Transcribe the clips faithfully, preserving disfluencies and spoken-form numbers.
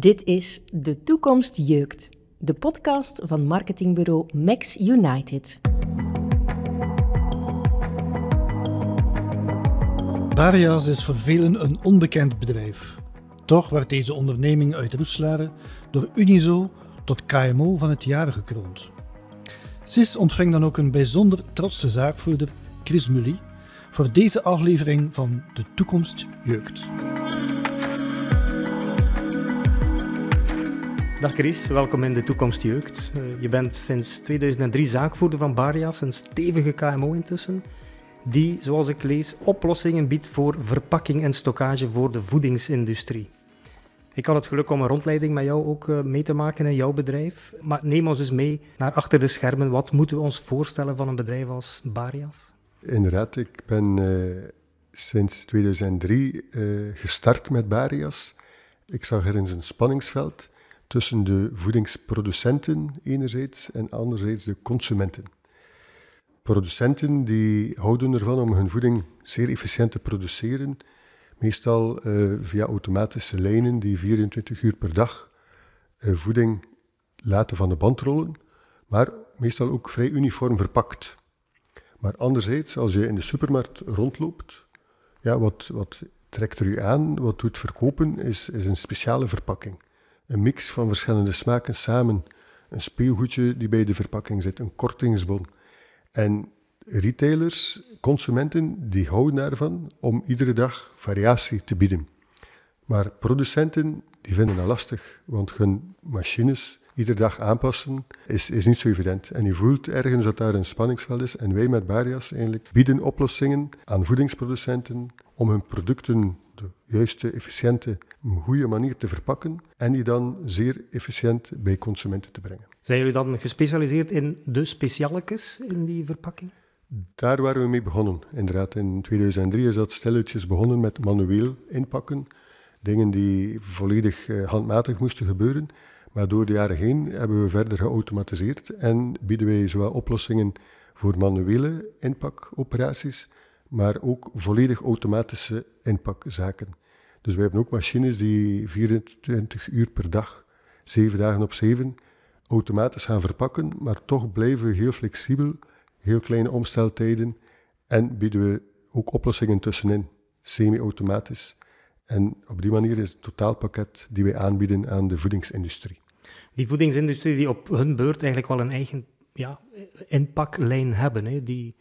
Dit is De Toekomst Jeukt, de podcast van marketingbureau Max United. Barias is voor velen een onbekend bedrijf. Toch werd deze onderneming uit Roeselare door Unizo tot K M O van het jaar gekroond. S I S ontving dan ook een bijzonder trotse zaakvoerder, Chris Mullie, voor deze aflevering van De Toekomst Jeukt. Dag Chris, welkom in De Toekomst Jeukt. Je bent sinds tweeduizend drie zaakvoerder van Barias, een stevige K M O intussen, die, zoals ik lees, oplossingen biedt voor verpakking en stockage voor de voedingsindustrie. Ik had het geluk om een rondleiding met jou ook mee te maken in jouw bedrijf. Maar neem ons eens mee naar achter de schermen. Wat moeten we ons voorstellen van een bedrijf als Barias? Inderdaad, ik ben uh, sinds tweeduizend drie uh, gestart met Barias. Ik zag er eens een spanningsveld tussen de voedingsproducenten enerzijds en anderzijds de consumenten. Producenten die houden ervan om hun voeding zeer efficiënt te produceren, meestal uh, via automatische lijnen die vierentwintig uur per dag uh, voeding laten van de band rollen, maar meestal ook vrij uniform verpakt. Maar anderzijds, als je in de supermarkt rondloopt, ja, wat, wat trekt er u aan, wat doet verkopen, is, is een speciale verpakking. Een mix van verschillende smaken samen, een speelgoedje die bij de verpakking zit, een kortingsbon. En retailers, consumenten, die houden daarvan om iedere dag variatie te bieden. Maar producenten, die vinden dat lastig, want hun machines iedere dag aanpassen is, is niet zo evident. En je voelt ergens dat daar een spanningsveld is. En wij met Barias eigenlijk bieden oplossingen aan voedingsproducenten om hun producten de juiste, efficiënte, goede manier te verpakken en die dan zeer efficiënt bij consumenten te brengen. Zijn jullie dan gespecialiseerd in de specialekes in die verpakking? Daar waren we mee begonnen, inderdaad. In tweeduizend drie is dat stilletjes begonnen met manueel inpakken. Dingen die volledig handmatig moesten gebeuren. Maar door de jaren heen hebben we verder geautomatiseerd en bieden wij zowel oplossingen voor manuele inpakoperaties, maar ook volledig automatische inpakzaken. Dus wij hebben ook machines die vierentwintig uur per dag, zeven dagen op zeven, automatisch gaan verpakken, maar toch blijven we heel flexibel, heel kleine omsteltijden en bieden we ook oplossingen tussenin, semi-automatisch. En op die manier is het totaalpakket die wij aanbieden aan de voedingsindustrie. Die voedingsindustrie die op hun beurt eigenlijk wel een eigen ja, inpaklijn hebben, hè? Die,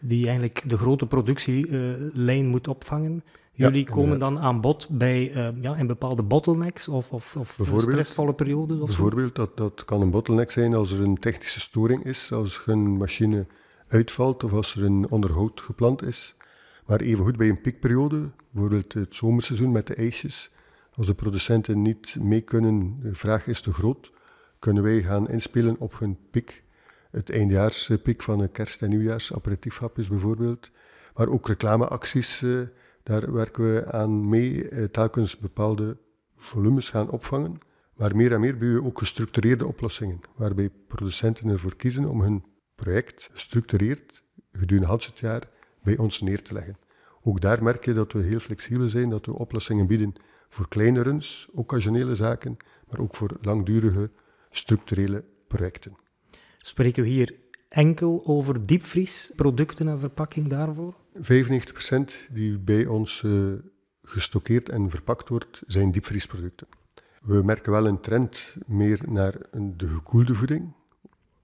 die eigenlijk de grote productielijn moet opvangen. Jullie ja, komen dan aan bod bij uh, ja, in bepaalde bottlenecks of, of, of stressvolle perioden? Of bijvoorbeeld, dat, dat kan een bottleneck zijn als er een technische storing is, als een machine uitvalt of als er een onderhoud gepland is. Maar evengoed bij een piekperiode, bijvoorbeeld het zomerseizoen met de ijsjes, als de producenten niet mee kunnen, de vraag is te groot, kunnen wij gaan inspelen op hun piek. Het eindejaarspiek van een kerst- en nieuwjaars, aperitiefhapjes bijvoorbeeld. Maar ook reclameacties, daar werken we aan mee, telkens bepaalde volumes gaan opvangen. Maar meer en meer bieden we ook gestructureerde oplossingen, waarbij producenten ervoor kiezen om hun project gestructureerd gedurende half het jaar bij ons neer te leggen. Ook daar merk je dat we heel flexibel zijn, dat we oplossingen bieden voor kleine runs, occasionele zaken, maar ook voor langdurige, structurele projecten. Spreken we hier enkel over diepvriesproducten en verpakking daarvoor? vijfennegentig procent die bij ons uh, gestockeerd en verpakt wordt, zijn diepvriesproducten. We merken wel een trend meer naar de gekoelde voeding.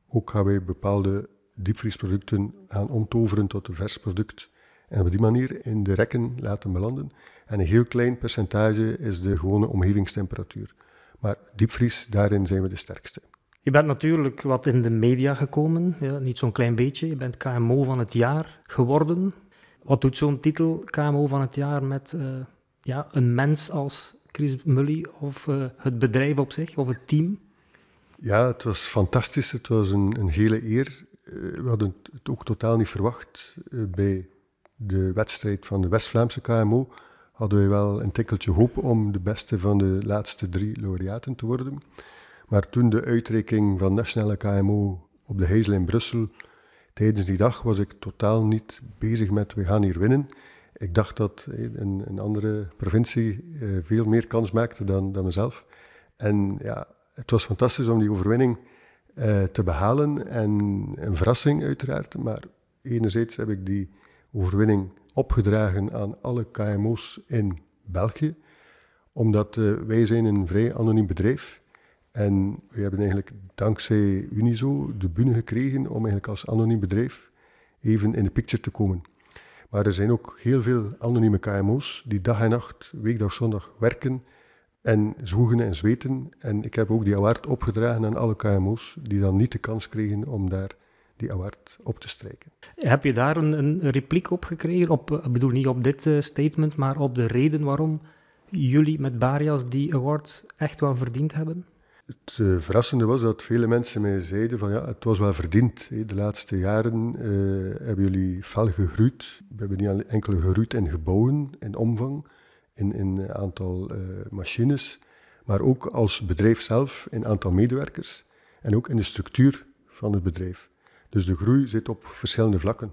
Ook gaan wij bepaalde diepvriesproducten gaan omtoveren tot een vers product en op die manier in de rekken laten belanden. En een heel klein percentage is de gewone omgevingstemperatuur. Maar diepvries, daarin zijn we de sterkste. Je bent natuurlijk wat in de media gekomen, ja, niet zo'n klein beetje. Je bent K M O van het jaar geworden. Wat doet zo'n titel K M O van het jaar met uh, ja, een mens als Chris Mullie of uh, het bedrijf op zich of het team? Ja, het was fantastisch. Het was een, een hele eer. We hadden het ook totaal niet verwacht. Bij de wedstrijd van de West-Vlaamse K M O hadden wij wel een tikkeltje hoop om de beste van de laatste drie laureaten te worden. Maar toen de uitreiking van Nationale K M O op de Heijzel in Brussel, tijdens die dag was ik totaal niet bezig met we gaan hier winnen. Ik dacht dat een andere provincie veel meer kans maakte dan, dan mezelf. En ja, het was fantastisch om die overwinning uh, te behalen. En een verrassing uiteraard. Maar enerzijds heb ik die overwinning opgedragen aan alle K M O's in België. Omdat uh, wij zijn een vrij anoniem bedrijf. En we hebben eigenlijk dankzij Unizo de bühne gekregen om eigenlijk als anoniem bedrijf even in de picture te komen. Maar er zijn ook heel veel anonieme K M O's die dag en nacht, weekdag, zondag werken en zwoegen en zweten. En ik heb ook die award opgedragen aan alle K M O's die dan niet de kans kregen om daar die award op te strijken. Heb je daar een, een repliek op gekregen? Op, ik bedoel niet op dit uh, statement, maar op de reden waarom jullie met Barias die award echt wel verdiend hebben? Het uh, verrassende was dat vele mensen mij zeiden van ja, het was wel verdiend. Hè. De laatste jaren uh, hebben jullie fel gegroeid. We hebben niet enkel gegroeid in gebouwen, in omvang, in een aantal uh, machines, maar ook als bedrijf zelf in aantal medewerkers en ook in de structuur van het bedrijf. Dus de groei zit op verschillende vlakken.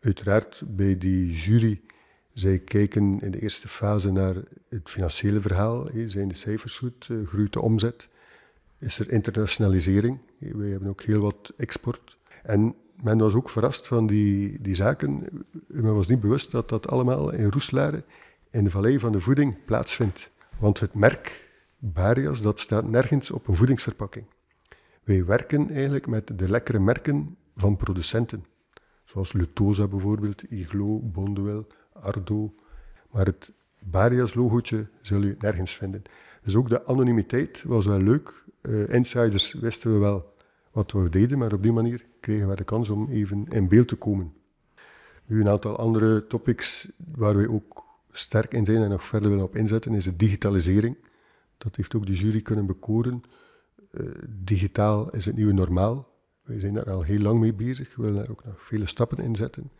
Uiteraard bij die jury, zij kijken in de eerste fase naar het financiële verhaal. Hè. Zijn de cijfers goed, uh, groeit de omzet? Is er internationalisering. Wij hebben ook heel wat export. En men was ook verrast van die, die zaken. Men was niet bewust dat dat allemaal in Roeselare, in de Vallei van de Voeding, plaatsvindt. Want het merk Barias, dat staat nergens op een voedingsverpakking. Wij werken eigenlijk met de lekkere merken van producenten. Zoals Lutosa bijvoorbeeld, Iglo, Bonduelle, Ardo. Maar het Barias-logootje zul je nergens vinden. Dus ook de anonimiteit was wel leuk. Uh, insiders wisten we wel wat we deden, maar op die manier kregen we de kans om even in beeld te komen. Nu een aantal andere topics waar wij ook sterk in zijn en nog verder willen op inzetten, is de digitalisering. Dat heeft ook de jury kunnen bekoren. Uh, digitaal is het nieuwe normaal. Wij zijn daar al heel lang mee bezig. We willen daar ook nog vele stappen in zetten.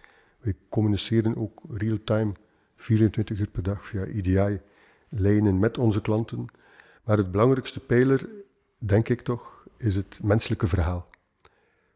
Wij communiceren ook real-time, vierentwintig uur per dag via I D I-lijnen met onze klanten. Maar het belangrijkste pijler, denk ik toch, is het menselijke verhaal.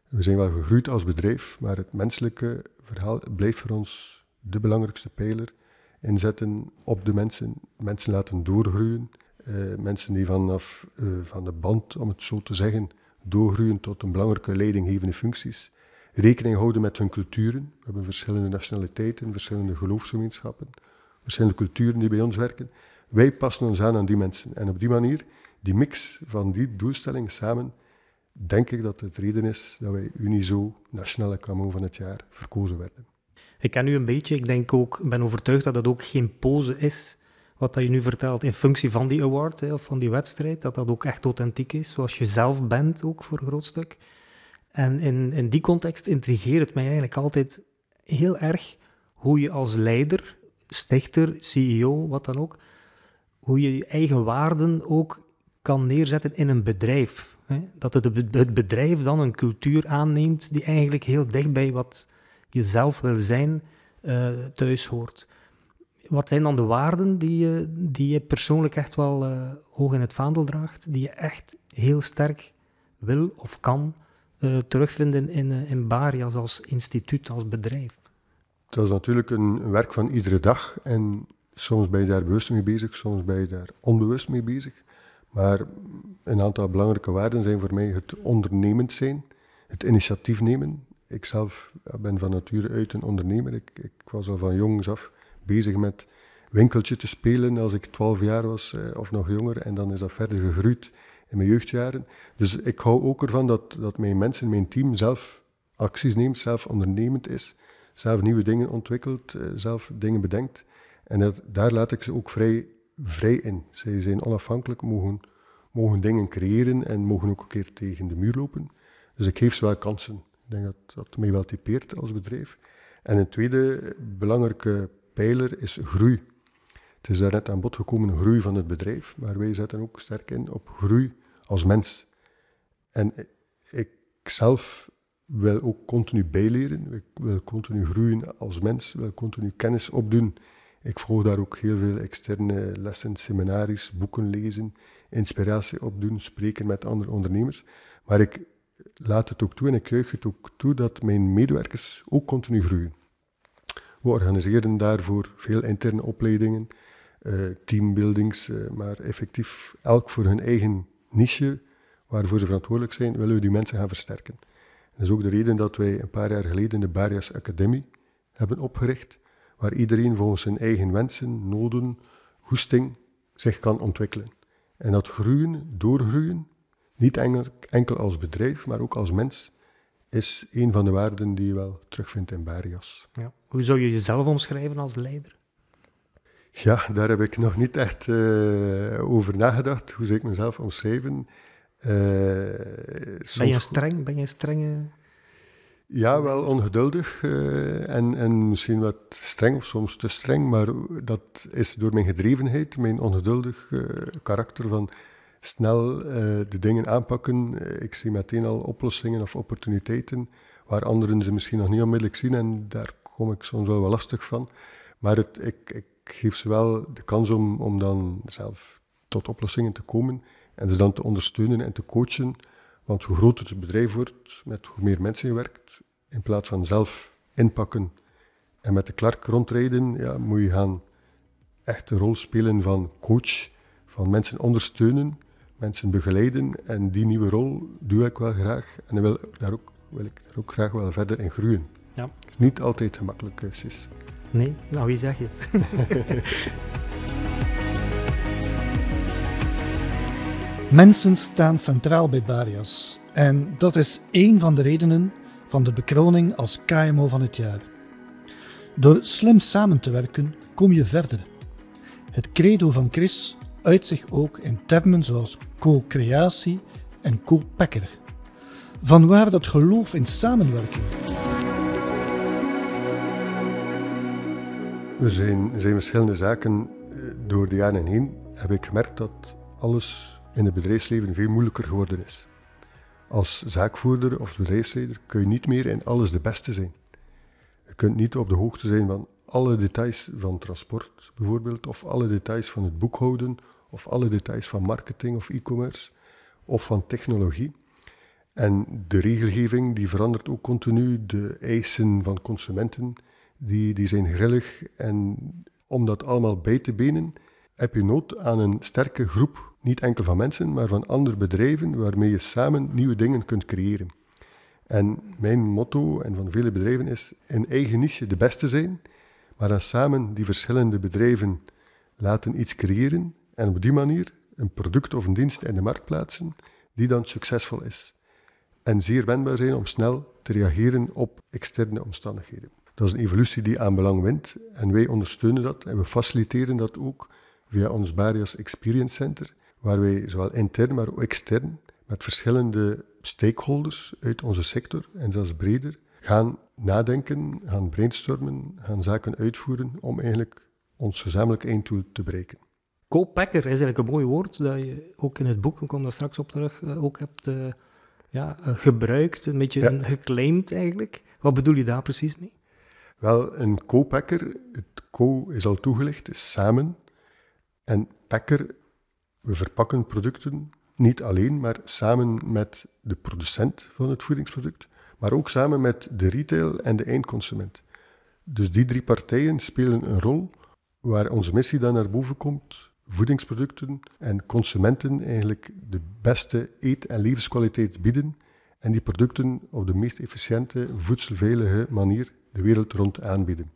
We zijn wel gegroeid als bedrijf, maar het menselijke verhaal blijft voor ons de belangrijkste pijler. Inzetten op de mensen, mensen laten doorgroeien. Uh, mensen die vanaf uh, van de band, om het zo te zeggen, doorgroeien tot een belangrijke leidinggevende functies. Rekening houden met hun culturen. We hebben verschillende nationaliteiten, verschillende geloofsgemeenschappen, verschillende culturen die bij ons werken. Wij passen ons aan aan die mensen en op die manier, die mix van die doelstellingen samen, denk ik dat het reden is dat wij Unizo, nationale K M O van het jaar, verkozen werden. Ik ken u een beetje, ik denk ook, ben overtuigd dat dat ook geen pose is, wat dat je nu vertelt, in functie van die award hè, of van die wedstrijd, dat dat ook echt authentiek is, zoals je zelf bent ook voor een groot stuk. En in, in die context intrigeert het mij eigenlijk altijd heel erg hoe je als leider, stichter, C E O, wat dan ook, hoe je je eigen waarden ook kan neerzetten in een bedrijf. Hè? Dat het, het bedrijf dan een cultuur aanneemt die eigenlijk heel dicht bij wat je zelf wil zijn uh, thuis hoort. Wat zijn dan de waarden die je, die je persoonlijk echt wel uh, hoog in het vaandel draagt, die je echt heel sterk wil of kan uh, terugvinden in, uh, in Barias als instituut, als bedrijf? Dat is natuurlijk een werk van iedere dag en soms ben je daar bewust mee bezig, soms ben je daar onbewust mee bezig. Maar een aantal belangrijke waarden zijn voor mij het ondernemend zijn, het initiatief nemen. Ik zelf ben van nature uit een ondernemer. Ik, ik was al van jongs af bezig met winkeltje te spelen als ik twaalf jaar was of nog jonger. En dan is dat verder gegroeid in mijn jeugdjaren. Dus ik hou ook ervan dat, dat mijn mensen, mijn team zelf acties neemt, zelf ondernemend is, zelf nieuwe dingen ontwikkelt, zelf dingen bedenkt. En dat, daar laat ik ze ook vrij vrij in. Zij zijn onafhankelijk, mogen, mogen dingen creëren en mogen ook een keer tegen de muur lopen. Dus ik geef ze wel kansen. Ik denk dat dat mij wel typeert als bedrijf. En een tweede belangrijke pijler is groei. Het is daarnet aan bod gekomen, groei van het bedrijf, maar wij zetten ook sterk in op groei als mens. En ik zelf wil ook continu bijleren, ik wil continu groeien als mens, wil continu kennis opdoen. Ik volg daar ook heel veel externe lessen, seminaries, boeken lezen, inspiratie opdoen, spreken met andere ondernemers. Maar ik laat het ook toe en ik juich het ook toe dat mijn medewerkers ook continu groeien. We organiseren daarvoor veel interne opleidingen. uh, teambuildings, uh, maar effectief elk voor hun eigen niche waarvoor ze verantwoordelijk zijn, willen we die mensen gaan versterken. Dat is ook de reden dat wij een paar jaar geleden de Barias Academy hebben opgericht, waar iedereen volgens zijn eigen wensen, noden, goesting zich kan ontwikkelen. En dat groeien, doorgroeien, niet enkel als bedrijf, maar ook als mens, is een van de waarden die je wel terugvindt in Barias. Ja. Hoe zou je jezelf omschrijven als leider? Ja, daar heb ik nog niet echt uh, over nagedacht. Hoe zou ik mezelf omschrijven? Uh, ben je streng? Ben je strenge? Ja, wel ongeduldig uh, en, en misschien wat streng of soms te streng, maar dat is door mijn gedrevenheid, mijn ongeduldig uh, karakter van snel uh, de dingen aanpakken. Ik zie meteen al oplossingen of opportuniteiten waar anderen ze misschien nog niet onmiddellijk zien en daar kom ik soms wel wel lastig van. Maar het, ik, ik geef ze wel de kans om, om dan zelf tot oplossingen te komen en ze dan te ondersteunen en te coachen. Want hoe groter het bedrijf wordt, met hoe meer mensen je werkt, in plaats van zelf inpakken en met de klark rondrijden, ja, moet je gaan echt de rol spelen van coach, van mensen ondersteunen, mensen begeleiden. En die nieuwe rol doe ik wel graag en wil, daar ook, wil ik daar ook graag wel verder in groeien. Ja. Het is niet altijd gemakkelijk, Sis. Nee, nou wie zeg je het? Mensen staan centraal bij Barias en dat is één van de redenen van de bekroning als K M O van het jaar. Door slim samen te werken kom je verder. Het credo van Chris uit zich ook in termen zoals co-creatie en co-packer. Vanwaar dat geloof in samenwerking. Er zijn, er zijn verschillende zaken. Door de jaren heen heb ik gemerkt dat alles in het bedrijfsleven veel moeilijker geworden is. Als zaakvoerder of bedrijfsleider kun je niet meer in alles de beste zijn. Je kunt niet op de hoogte zijn van alle details van transport bijvoorbeeld, of alle details van het boekhouden, of alle details van marketing of e-commerce, of van technologie. En de regelgeving die verandert ook continu, de eisen van consumenten die, die zijn grillig. En om dat allemaal bij te benen, heb je nood aan een sterke groep, niet enkel van mensen, maar van andere bedrijven waarmee je samen nieuwe dingen kunt creëren. En mijn motto, en van vele bedrijven, is in eigen niche de beste zijn, maar dan samen die verschillende bedrijven laten iets creëren en op die manier een product of een dienst in de markt plaatsen die dan succesvol is. En zeer wendbaar zijn om snel te reageren op externe omstandigheden. Dat is een evolutie die aan belang wint en wij ondersteunen dat en we faciliteren dat ook via ons Barias Experience Center, waar wij zowel intern, maar ook extern, met verschillende stakeholders uit onze sector en zelfs breder, gaan nadenken, gaan brainstormen, gaan zaken uitvoeren om eigenlijk ons gezamenlijk einddoel te bereiken. Co-packer is eigenlijk een mooi woord dat je ook in het boek, ik kom daar straks op terug, ook hebt uh, ja, gebruikt, een beetje ja. geclaimd eigenlijk. Wat bedoel je daar precies mee? Wel, een co-packer, het co is al toegelicht, is samen, en packer. We verpakken producten niet alleen, maar samen met de producent van het voedingsproduct, maar ook samen met de retail en de eindconsument. Dus die drie partijen spelen een rol waar onze missie dan naar boven komt, voedingsproducten en consumenten eigenlijk de beste eet- en levenskwaliteit bieden en die producten op de meest efficiënte, voedselveilige manier de wereld rond aanbieden.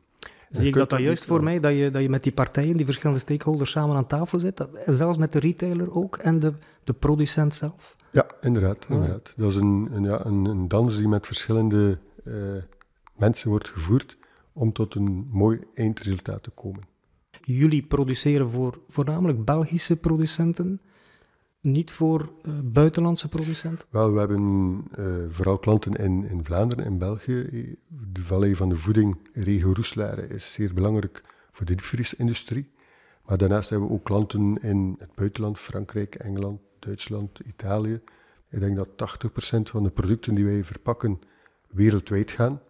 Zie ik dat dan juist voor mij, dat je, dat je met die partijen, die verschillende stakeholders, samen aan tafel zit? Dat, en zelfs met de retailer ook en de, de producent zelf? Ja, inderdaad. inderdaad. Dat is een, een, ja, een, een dans die met verschillende uh, mensen wordt gevoerd om tot een mooi eindresultaat te komen. Jullie produceren voor voornamelijk Belgische producenten, niet voor uh, buitenlandse producenten? Wel, we hebben uh, vooral klanten in, in Vlaanderen en België. De vallei van de voeding, regio Roeselare, is zeer belangrijk voor de diepvriesindustrie. Maar daarnaast hebben we ook klanten in het buitenland, Frankrijk, Engeland, Duitsland, Italië. Ik denk dat tachtig procent van de producten die wij verpakken wereldwijd gaan.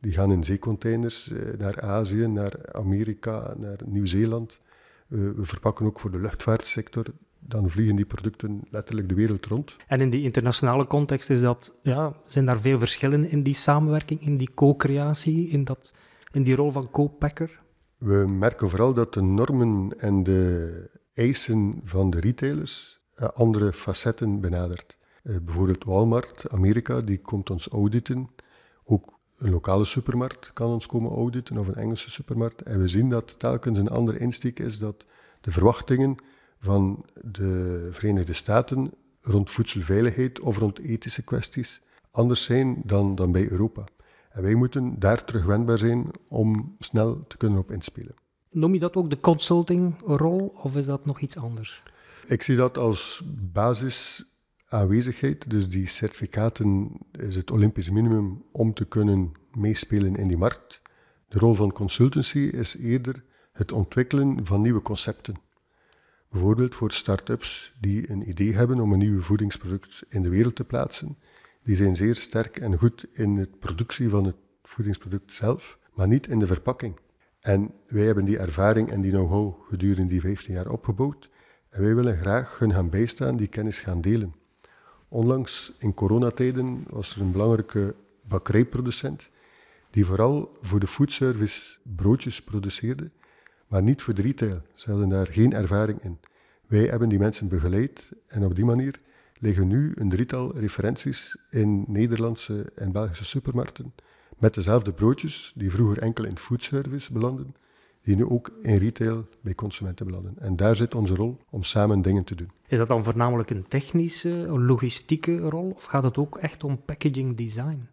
Die gaan in zeecontainers uh, naar Azië, naar Amerika, naar Nieuw-Zeeland. Uh, we verpakken ook voor de luchtvaartsector. Dan vliegen die producten letterlijk de wereld rond. En in die internationale context is dat, ja, zijn daar veel verschillen in die samenwerking, in die co-creatie, in, dat, in die rol van co-packer? We merken vooral dat de normen en de eisen van de retailers andere facetten benadert. Bijvoorbeeld Walmart, Amerika, die komt ons auditen. Ook een lokale supermarkt kan ons komen auditen, of een Engelse supermarkt. En we zien dat telkens een andere insteek is dat de verwachtingen van de Verenigde Staten rond voedselveiligheid of rond ethische kwesties anders zijn dan, dan bij Europa. En wij moeten daar terug wendbaar zijn om snel te kunnen op inspelen. Noem je dat ook de consultingrol of is dat nog iets anders? Ik zie dat als basisaanwezigheid. Dus die certificaten is het Olympisch minimum om te kunnen meespelen in die markt. De rol van consultancy is eerder het ontwikkelen van nieuwe concepten. Bijvoorbeeld voor start-ups die een idee hebben om een nieuw voedingsproduct in de wereld te plaatsen. Die zijn zeer sterk en goed in de productie van het voedingsproduct zelf, maar niet in de verpakking. En wij hebben die ervaring en die know-how gedurende die vijftien jaar opgebouwd. En wij willen graag hun gaan bijstaan, die kennis gaan delen. Onlangs in coronatijden was er een belangrijke bakkerijproducent die vooral voor de foodservice broodjes produceerde, maar niet voor de retail. Ze hadden daar geen ervaring in. Wij hebben die mensen begeleid en op die manier liggen nu een drietal referenties in Nederlandse en Belgische supermarkten met dezelfde broodjes die vroeger enkel in foodservice belanden, die nu ook in retail bij consumenten belanden. En daar zit onze rol om samen dingen te doen. Is dat dan voornamelijk een technische, een logistieke rol of gaat het ook echt om packaging design?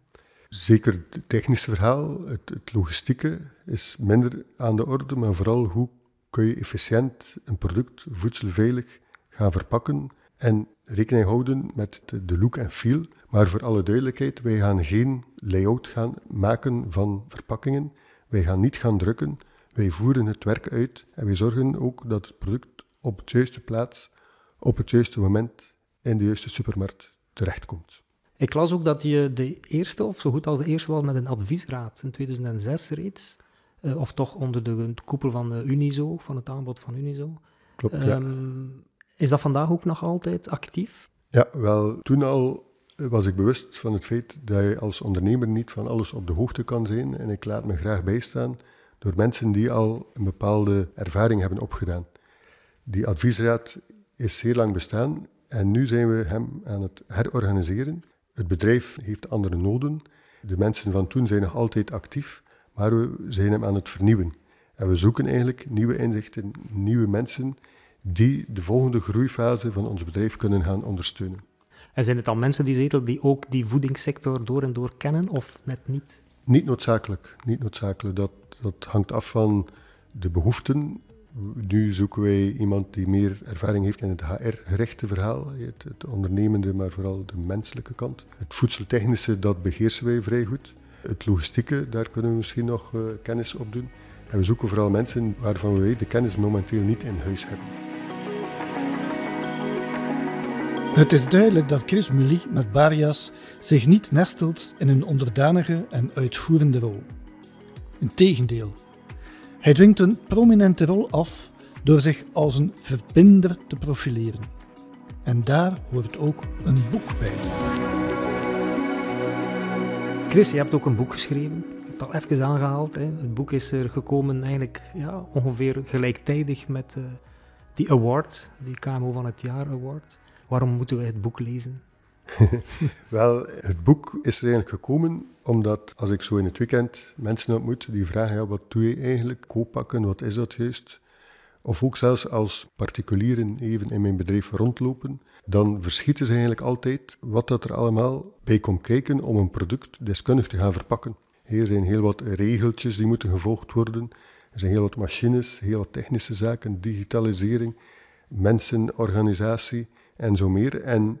Zeker het technische verhaal, het, het logistieke is minder aan de orde, maar vooral hoe kun je efficiënt een product voedselveilig gaan verpakken en rekening houden met de look en feel. Maar voor alle duidelijkheid, wij gaan geen layout gaan maken van verpakkingen. Wij gaan niet gaan drukken. Wij voeren het werk uit en wij zorgen ook dat het product op de juiste plaats, op het juiste moment, in de juiste supermarkt terechtkomt. Ik las ook dat je de eerste, of zo goed als de eerste was, met een adviesraad in tweeduizend zes reeds. Of toch onder de koepel van de Unizo, van het aanbod van Unizo. Klopt, um, ja. Is dat vandaag ook nog altijd actief? Ja, wel, toen al was ik bewust van het feit dat je als ondernemer niet van alles op de hoogte kan zijn. En ik laat me graag bijstaan door mensen die al een bepaalde ervaring hebben opgedaan. Die adviesraad is zeer lang bestaan en nu zijn we hem aan het herorganiseren. Het bedrijf heeft andere noden. De mensen van toen zijn nog altijd actief, maar we zijn hem aan het vernieuwen. En we zoeken eigenlijk nieuwe inzichten, nieuwe mensen die de volgende groeifase van ons bedrijf kunnen gaan ondersteunen. En zijn het dan mensen die zetelen die ook die voedingssector door en door kennen of net niet? Niet noodzakelijk. Niet noodzakelijk. Dat, dat hangt af van de behoeften. Nu zoeken wij iemand die meer ervaring heeft in het H R-gerichte verhaal, het, het ondernemende, maar vooral de menselijke kant. Het voedseltechnische, dat beheersen wij vrij goed. Het logistieke, daar kunnen we misschien nog uh, kennis op doen. En we zoeken vooral mensen waarvan wij de kennis momenteel niet in huis hebben. Het is duidelijk dat Chris Mullie met Barias zich niet nestelt in een onderdanige en uitvoerende rol. Integendeel, hij dwingt een prominente rol af door zich als een verbinder te profileren. En daar hoort ook een boek bij. Chris, je hebt ook een boek geschreven. Al even aangehaald. Hè. Het boek is er gekomen eigenlijk ja, ongeveer gelijktijdig met uh, die award, die K M O van het jaar award. Waarom moeten we het boek lezen? Wel, het boek is er eigenlijk gekomen omdat als ik zo in het weekend mensen ontmoet die vragen, ja, wat doe je eigenlijk? Kooppakken, wat is dat juist? Of ook zelfs als particulieren even in mijn bedrijf rondlopen, dan verschieten ze eigenlijk altijd wat dat er allemaal bij komt kijken om een product deskundig te gaan verpakken. Hier zijn heel wat regeltjes die moeten gevolgd worden. Er zijn heel wat machines, heel wat technische zaken, digitalisering, mensen, organisatie en zo meer. En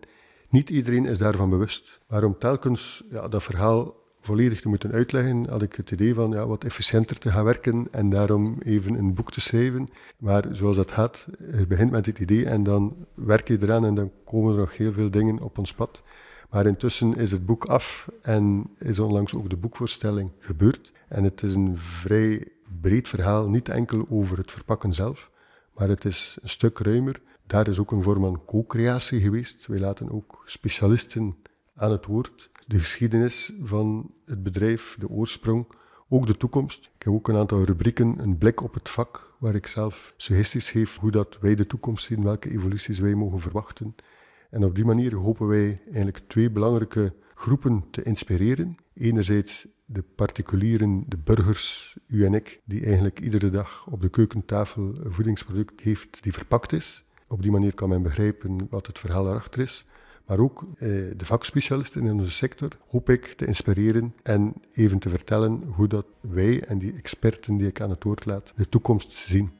niet iedereen is daarvan bewust. Maar om telkens ja, dat verhaal volledig te moeten uitleggen, had ik het idee van ja, wat efficiënter te gaan werken en daarom even een boek te schrijven. Maar zoals dat gaat, het begint met dit idee en dan werk je eraan en dan komen er nog heel veel dingen op ons pad. Maar intussen is het boek af en is onlangs ook de boekvoorstelling gebeurd. En het is een vrij breed verhaal, niet enkel over het verpakken zelf, maar het is een stuk ruimer. Daar is ook een vorm van co-creatie geweest. Wij laten ook specialisten aan het woord. De geschiedenis van het bedrijf, de oorsprong, Ook de toekomst. Ik heb ook een aantal rubrieken, een blik op het vak, waar ik zelf suggesties geef hoe dat wij de toekomst zien, welke evoluties wij mogen verwachten. En op die manier hopen wij eigenlijk twee belangrijke groepen te inspireren. Enerzijds de particulieren, de burgers, u en ik, die eigenlijk iedere dag op de keukentafel een voedingsproduct heeft die verpakt is. Op die manier kan men begrijpen wat het verhaal daarachter is. Maar ook eh, de vakspecialisten in onze sector hoop ik te inspireren en even te vertellen hoe dat wij en die experten die ik aan het woord laat de toekomst zien.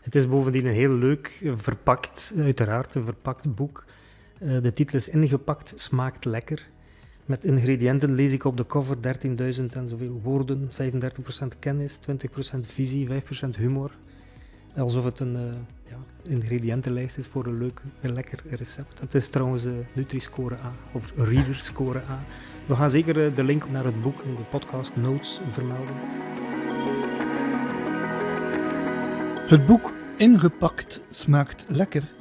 Het is bovendien een heel leuk verpakt, uiteraard een verpakt boek. De titel is Ingepakt smaakt lekker. Met ingrediënten lees ik op de cover dertienduizend en zoveel woorden, vijfendertig procent kennis, twintig procent visie, vijf procent humor. Alsof het een uh, ja, ingrediëntenlijst is voor een leuk, een lekker recept. Het is trouwens uh, Nutri-score A of River-score A. We gaan zeker uh, de link naar het boek in de podcast notes vermelden. Het boek Ingepakt smaakt lekker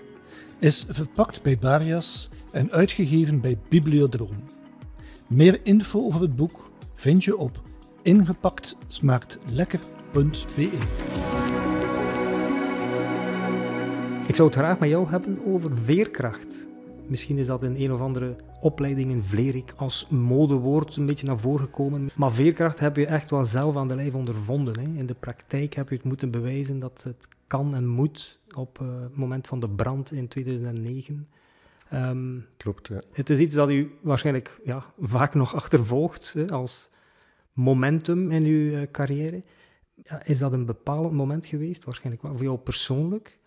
is verpakt bij Barias en uitgegeven bij Bibliodroom. Meer info over het boek vind je op ingepakt smaakt lekker punt b e. Ik zou het graag met jou hebben over veerkracht. Misschien is dat in een of andere opleiding in Vlerick als modewoord een beetje naar voren gekomen. Maar veerkracht heb je echt wel zelf aan de lijf ondervonden. Hè. In de praktijk heb je het moeten bewijzen dat het kan en moet op uh, het moment van de brand in tweeduizend negen. Um, Klopt, ja. Het is iets dat u waarschijnlijk ja, vaak nog achtervolgt hè, als momentum in uw uh, carrière. Ja, is dat een bepalend moment geweest? Waarschijnlijk wel voor jou persoonlijk.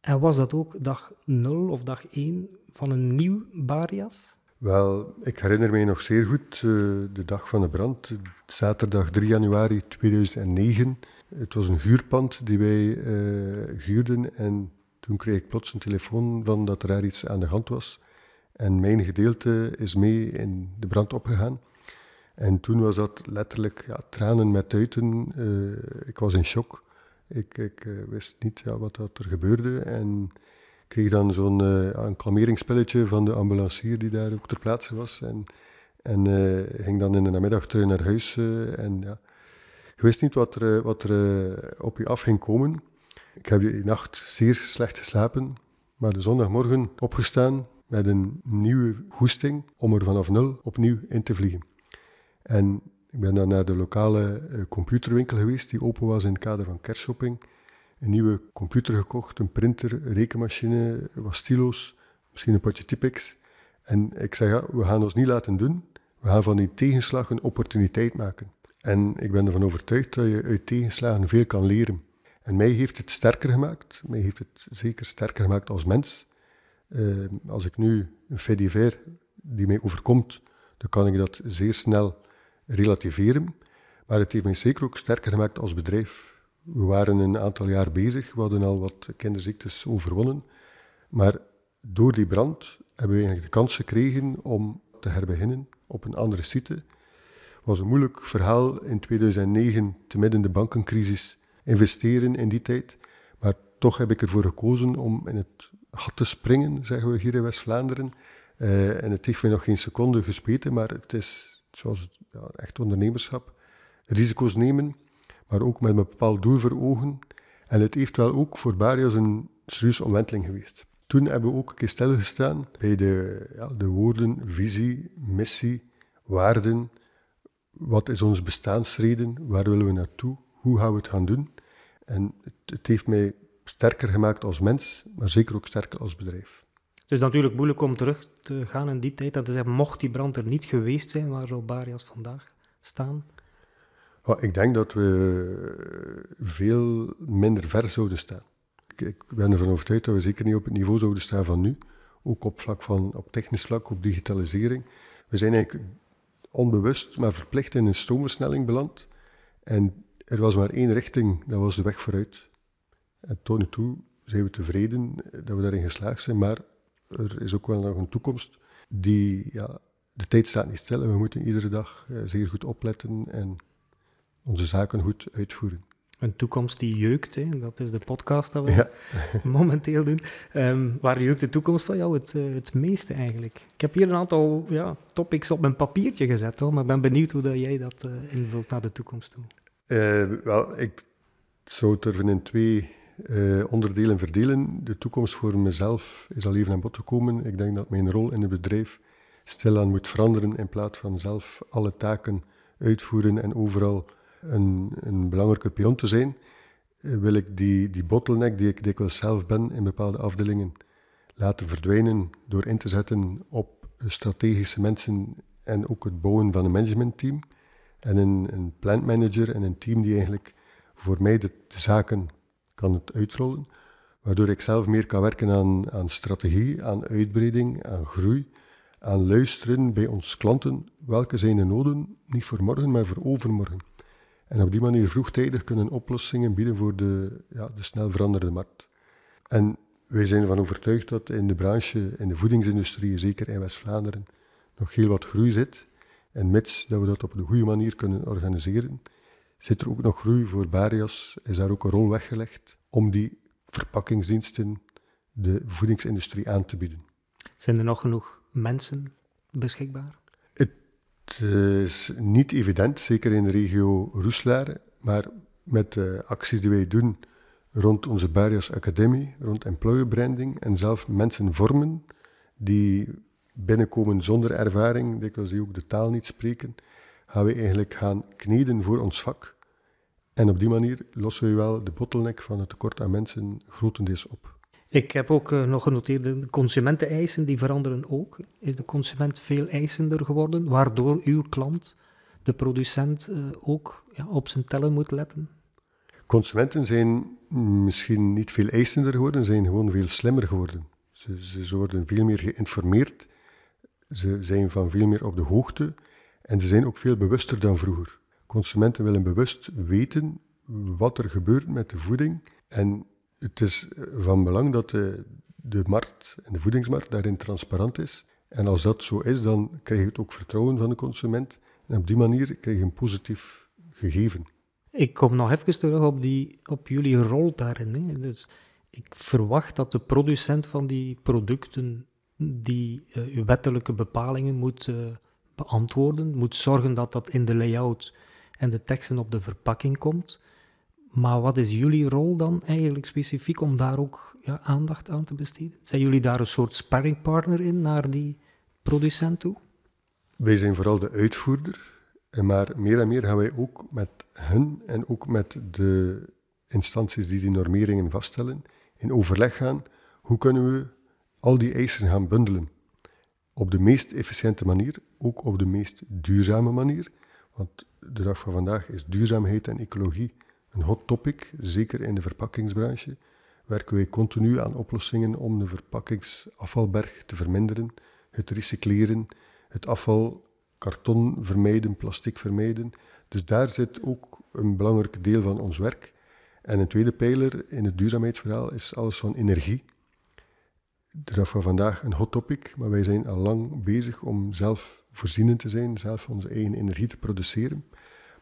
En was dat ook dag nul of dag één van een nieuw Barias? Wel, ik herinner mij nog zeer goed uh, de dag van de brand. Zaterdag drie januari tweeduizend negen. Het was een huurpand die wij uh, huurden. En toen kreeg ik plots een telefoon van dat er daar iets aan de hand was. En mijn gedeelte is mee in de brand opgegaan. En toen was dat letterlijk ja, tranen met tuiten. Uh, ik was in shock. Ik, ik uh, wist niet ja, wat dat er gebeurde en kreeg dan zo'n uh, kalmeringspilletje van de ambulancier die daar ook ter plaatse was. En, en uh, ging dan in de namiddag terug naar huis. Uh, en, ja. Ik wist niet wat er, wat er uh, op je af ging komen. Ik heb die nacht zeer slecht geslapen, maar de zondagmorgen opgestaan met een nieuwe hoesting om er vanaf nul opnieuw in te vliegen. En ik ben dan naar de lokale computerwinkel geweest die open was in het kader van kerstshopping. Een nieuwe computer gekocht, een printer, een rekenmachine, wat stilo's, misschien een potje Tipex. En ik zei, ja, we gaan ons niet laten doen. We gaan van die tegenslag een opportuniteit maken. En ik ben ervan overtuigd dat je uit tegenslagen veel kan leren. En mij heeft het sterker gemaakt. Mij heeft het zeker sterker gemaakt als mens. Uh, als ik nu een fait divers die mij overkomt, dan kan ik dat zeer snel relativeren, maar het heeft mij zeker ook sterker gemaakt als bedrijf. We waren een aantal jaar bezig, we hadden al wat kinderziektes overwonnen, maar door die brand hebben we eigenlijk de kans gekregen om te herbeginnen op een andere site. Het was een moeilijk verhaal in tweeduizend negen, te midden de bankencrisis, investeren in die tijd, maar toch heb ik ervoor gekozen om in het gat te springen, zeggen we hier in West-Vlaanderen, uh, en het heeft mij nog geen seconde gespeten, maar het is zoals ja, echt ondernemerschap, risico's nemen, maar ook met een bepaald doel voor ogen. En het heeft wel ook voor Barias een serieuze omwenteling geweest. Toen hebben we ook een keer stilgestaan bij de, ja, de woorden, visie, missie, waarden. Wat is onze bestaansreden? Waar willen we naartoe? Hoe gaan we het gaan doen? En het, het heeft mij sterker gemaakt als mens, maar zeker ook sterker als bedrijf. Het is natuurlijk moeilijk om terug te gaan in die tijd. Dat te zeggen, mocht die brand er niet geweest zijn, waar zou Barias vandaag staan? Ja, ik denk dat we veel minder ver zouden staan. Ik, ik ben ervan overtuigd dat we zeker niet op het niveau zouden staan van nu. Ook op, vlak van, op technisch vlak, op digitalisering. We zijn eigenlijk onbewust, maar verplicht in een stroomversnelling beland. En er was maar één richting, dat was de weg vooruit. En tot nu toe zijn we tevreden dat we daarin geslaagd zijn, maar er is ook wel nog een toekomst die, ja, de tijd staat niet stil en we moeten iedere dag zeer goed opletten en onze zaken goed uitvoeren. Een toekomst die jeukt, hè? Dat is de podcast dat we ja. momenteel doen. Um, waar jeukt de toekomst van jou het, uh, het meeste eigenlijk? Ik heb hier een aantal ja, topics op mijn papiertje gezet, hoor, maar ik ben benieuwd hoe dat jij dat uh, invult naar de toekomst toe. Uh, wel, ik zou het er in twee uh, onderdelen verdelen. De toekomst voor mezelf is al even aan bod gekomen. Ik denk dat mijn rol in het bedrijf stilaan moet veranderen in plaats van zelf alle taken uitvoeren en overal Een, een belangrijke pion te zijn, wil ik die, die bottleneck die ik dikwijls zelf ben in bepaalde afdelingen laten verdwijnen door in te zetten op strategische mensen en ook het bouwen van een managementteam en een, een plantmanager en een team die eigenlijk voor mij de, de zaken kan het uitrollen, waardoor ik zelf meer kan werken aan, aan strategie, aan uitbreiding, aan groei, aan luisteren bij onze klanten. Welke zijn de noden? Niet voor morgen, maar voor overmorgen. En op die manier vroegtijdig kunnen oplossingen bieden voor de, ja, de snel veranderende markt. En wij zijn ervan overtuigd dat in de branche, in de voedingsindustrie, zeker in West-Vlaanderen, nog heel wat groei zit. En mits dat we dat op de goede manier kunnen organiseren, zit er ook nog groei voor Barias. Is daar ook een rol weggelegd om die verpakkingsdiensten de voedingsindustrie aan te bieden. Zijn er nog genoeg mensen beschikbaar? Het is niet evident, zeker in de regio Roeselare, maar met de acties die wij doen rond onze Barrios Academy, rond employer branding en zelf mensen vormen die binnenkomen zonder ervaring, dikwijls die ook de taal niet spreken, gaan we eigenlijk gaan kneden voor ons vak. En op die manier lossen we wel de bottleneck van het tekort aan mensen grotendeels op. Ik heb ook uh, nog genoteerd, de consumenteneisen die veranderen ook. Is de consument veel eisender geworden, waardoor uw klant, de producent, uh, ook ja, op zijn tellen moet letten? Consumenten zijn misschien niet veel eisender geworden, zijn gewoon veel slimmer geworden. Ze, ze worden veel meer geïnformeerd, ze zijn van veel meer op de hoogte en ze zijn ook veel bewuster dan vroeger. Consumenten willen bewust weten wat er gebeurt met de voeding en het is van belang dat de, de markt en de voedingsmarkt daarin transparant is. En als dat zo is, dan krijg je het ook vertrouwen van de consument. En op die manier krijg je een positief gegeven. Ik kom nog even terug op, die, op jullie rol daarin. Hè. Dus ik verwacht dat de producent van die producten die uh, wettelijke bepalingen moet uh, beantwoorden, moet zorgen dat dat in de layout en de teksten op de verpakking komt. Maar wat is jullie rol dan eigenlijk specifiek om daar ook ja, aandacht aan te besteden? Zijn jullie daar een soort sparringpartner in naar die producent toe? Wij zijn vooral de uitvoerder, maar meer en meer gaan wij ook met hen en ook met de instanties die die normeringen vaststellen in overleg gaan. Hoe kunnen we al die eisen gaan bundelen? Op de meest efficiënte manier, ook op de meest duurzame manier. Want de dag van vandaag is duurzaamheid en ecologie een hot topic, zeker in de verpakkingsbranche, werken wij continu aan oplossingen om de verpakkingsafvalberg te verminderen, het recycleren, het afval, karton vermijden, plastic vermijden. Dus daar zit ook een belangrijk deel van ons werk. En een tweede pijler in het duurzaamheidsverhaal is alles van energie. Dat is van vandaag een hot topic, maar wij zijn al lang bezig om zelf voorzienend te zijn, zelf onze eigen energie te produceren.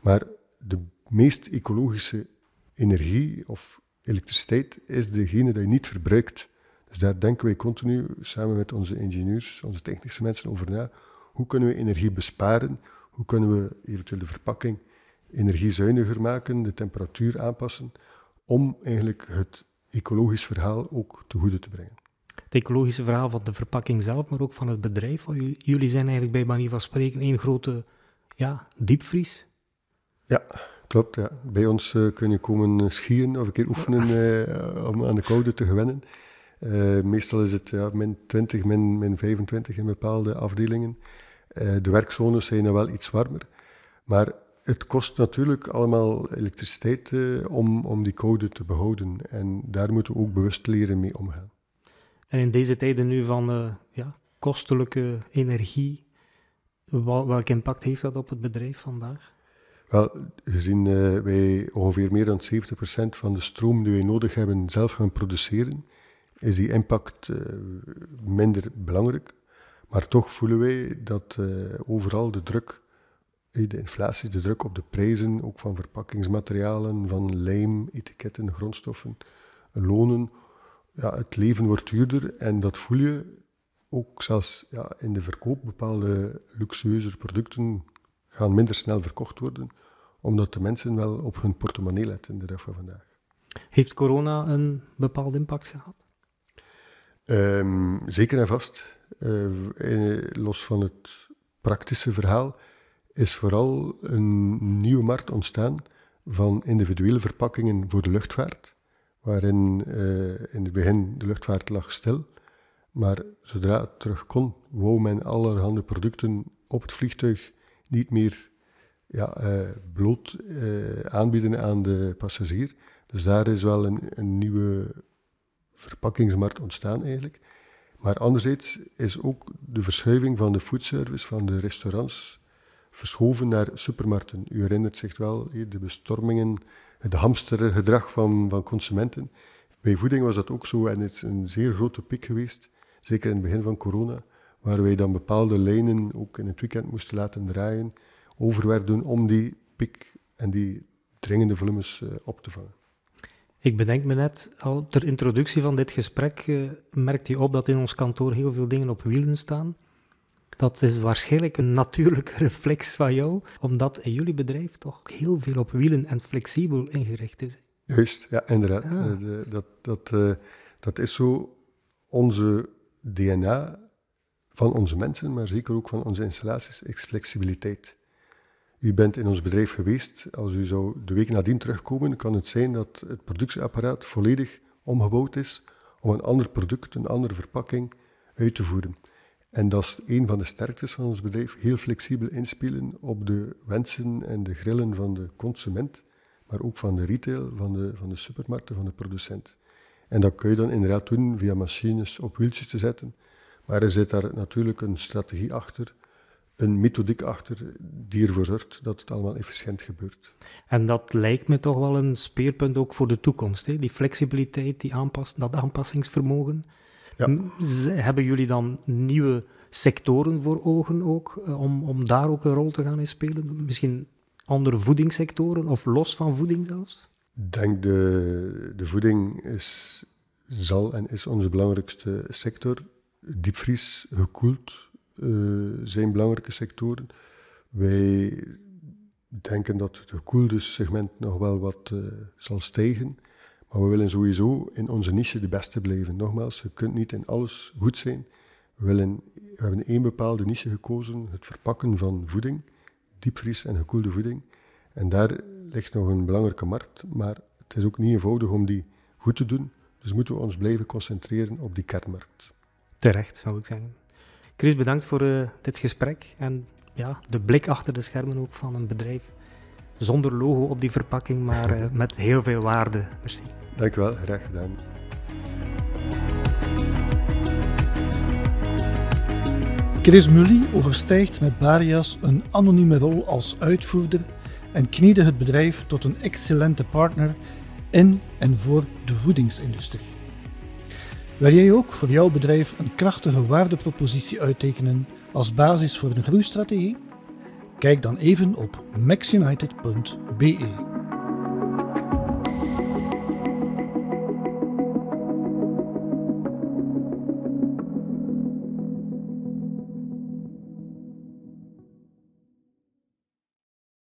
Maar de meest ecologische energie of elektriciteit is degene die je niet verbruikt. Dus daar denken wij continu samen met onze ingenieurs, onze technische mensen over na. Hoe kunnen we energie besparen? Hoe kunnen we eventueel de verpakking energiezuiniger maken, de temperatuur aanpassen, om eigenlijk het ecologisch verhaal ook te goede te brengen? Het ecologische verhaal van de verpakking zelf, maar ook van het bedrijf. Jullie zijn eigenlijk bij manier van spreken één grote ja, diepvries. Ja, klopt. Ja. Bij ons uh, kun je komen skiën of een keer oefenen uh, om aan de koude te gewennen. Uh, meestal is het ja, min twintig, min, min vijfentwintig in bepaalde afdelingen. Uh, de werkzones zijn dan wel iets warmer. Maar het kost natuurlijk allemaal elektriciteit uh, om, om die koude te behouden. En daar moeten we ook bewust leren mee omgaan. En in deze tijden nu van uh, ja, kostelijke energie, wel, welk impact heeft dat op het bedrijf vandaag? Wel, gezien uh, wij ongeveer meer dan zeventig procent van de stroom die wij nodig hebben zelf gaan produceren, is die impact uh, minder belangrijk. Maar toch voelen wij dat uh, overal de druk de inflatie, de druk op de prijzen, ook van verpakkingsmaterialen, van lijm, etiketten, grondstoffen, lonen. Ja, het leven wordt duurder en dat voel je ook zelfs ja, in de verkoop. Bepaalde luxueuze producten gaan minder snel verkocht worden, omdat de mensen wel op hun portemonnee letten de dag van vandaag. Heeft corona een bepaald impact gehad? Um, zeker en vast. Uh, los van het praktische verhaal is vooral een nieuwe markt ontstaan van individuele verpakkingen voor de luchtvaart, waarin uh, in het begin de luchtvaart lag stil, maar zodra het terug kon, wou men allerhande producten op het vliegtuig niet meer ja, uh, bloot uh, aanbieden aan de passagier. Dus daar is wel een, een nieuwe verpakkingsmarkt ontstaan eigenlijk. Maar anderzijds is ook de verschuiving van de foodservice, van de restaurants, verschoven naar supermarkten. U herinnert zich wel de bestormingen, het hamstergedrag van, van consumenten. Bij voeding was dat ook zo en het is een zeer grote piek geweest, zeker in het begin van corona, waar wij dan bepaalde lijnen ook in het weekend moesten laten draaien, over werden om die piek en die dringende volumes op te vangen. Ik bedenk me net, al ter introductie van dit gesprek uh, merkte je op dat in ons kantoor heel veel dingen op wielen staan. Dat is waarschijnlijk een natuurlijke reflex van jou, omdat in jullie bedrijf toch heel veel op wielen en flexibel ingericht is. Juist, ja, inderdaad. Ah. Uh, dat, dat, uh, dat is zo onze D N A van onze mensen, maar zeker ook van onze installaties, is flexibiliteit. U bent in ons bedrijf geweest. Als u zou de week nadien terugkomen, kan het zijn dat het productieapparaat volledig omgebouwd is om een ander product, een andere verpakking uit te voeren. En dat is een van de sterktes van ons bedrijf. Heel flexibel inspelen op de wensen en de grillen van de consument, maar ook van de retail, van de, van de supermarkten, van de producent. En dat kun je dan inderdaad doen via machines op wieltjes te zetten. Maar er zit daar natuurlijk een strategie achter, een methodiek achter die ervoor zorgt dat het allemaal efficiënt gebeurt. En dat lijkt me toch wel een speerpunt ook voor de toekomst. Hè? Die flexibiliteit, die aanpas, dat aanpassingsvermogen. Ja. Hebben jullie dan nieuwe sectoren voor ogen ook, om, om daar ook een rol te gaan in spelen? Misschien andere voedingssectoren of los van voeding zelfs? Ik denk de, de voeding is, zal en is onze belangrijkste sector. Diepvries, gekoeld. Uh, zijn belangrijke sectoren. Wij denken dat het gekoelde segment nog wel wat uh, zal stijgen, maar we willen sowieso in onze niche de beste blijven. Nogmaals, je kunt niet in alles goed zijn. We, willen, we hebben één bepaalde niche gekozen, het verpakken van voeding, diepvries en gekoelde voeding. En daar ligt nog een belangrijke markt, maar het is ook niet eenvoudig om die goed te doen, dus moeten we ons blijven concentreren op die kernmarkt. Terecht, zou ik zeggen. Chris, bedankt voor uh, dit gesprek en ja, de blik achter de schermen ook van een bedrijf zonder logo op die verpakking, maar uh, met heel veel waarde. Merci. Dank u wel, graag gedaan. Chris Mullie overstijgt met Barias een anonieme rol als uitvoerder en kniede het bedrijf tot een excellente partner in en voor de voedingsindustrie. Wil jij ook voor jouw bedrijf een krachtige waardepropositie uittekenen als basis voor een groeistrategie? Kijk dan even op max united punt b e.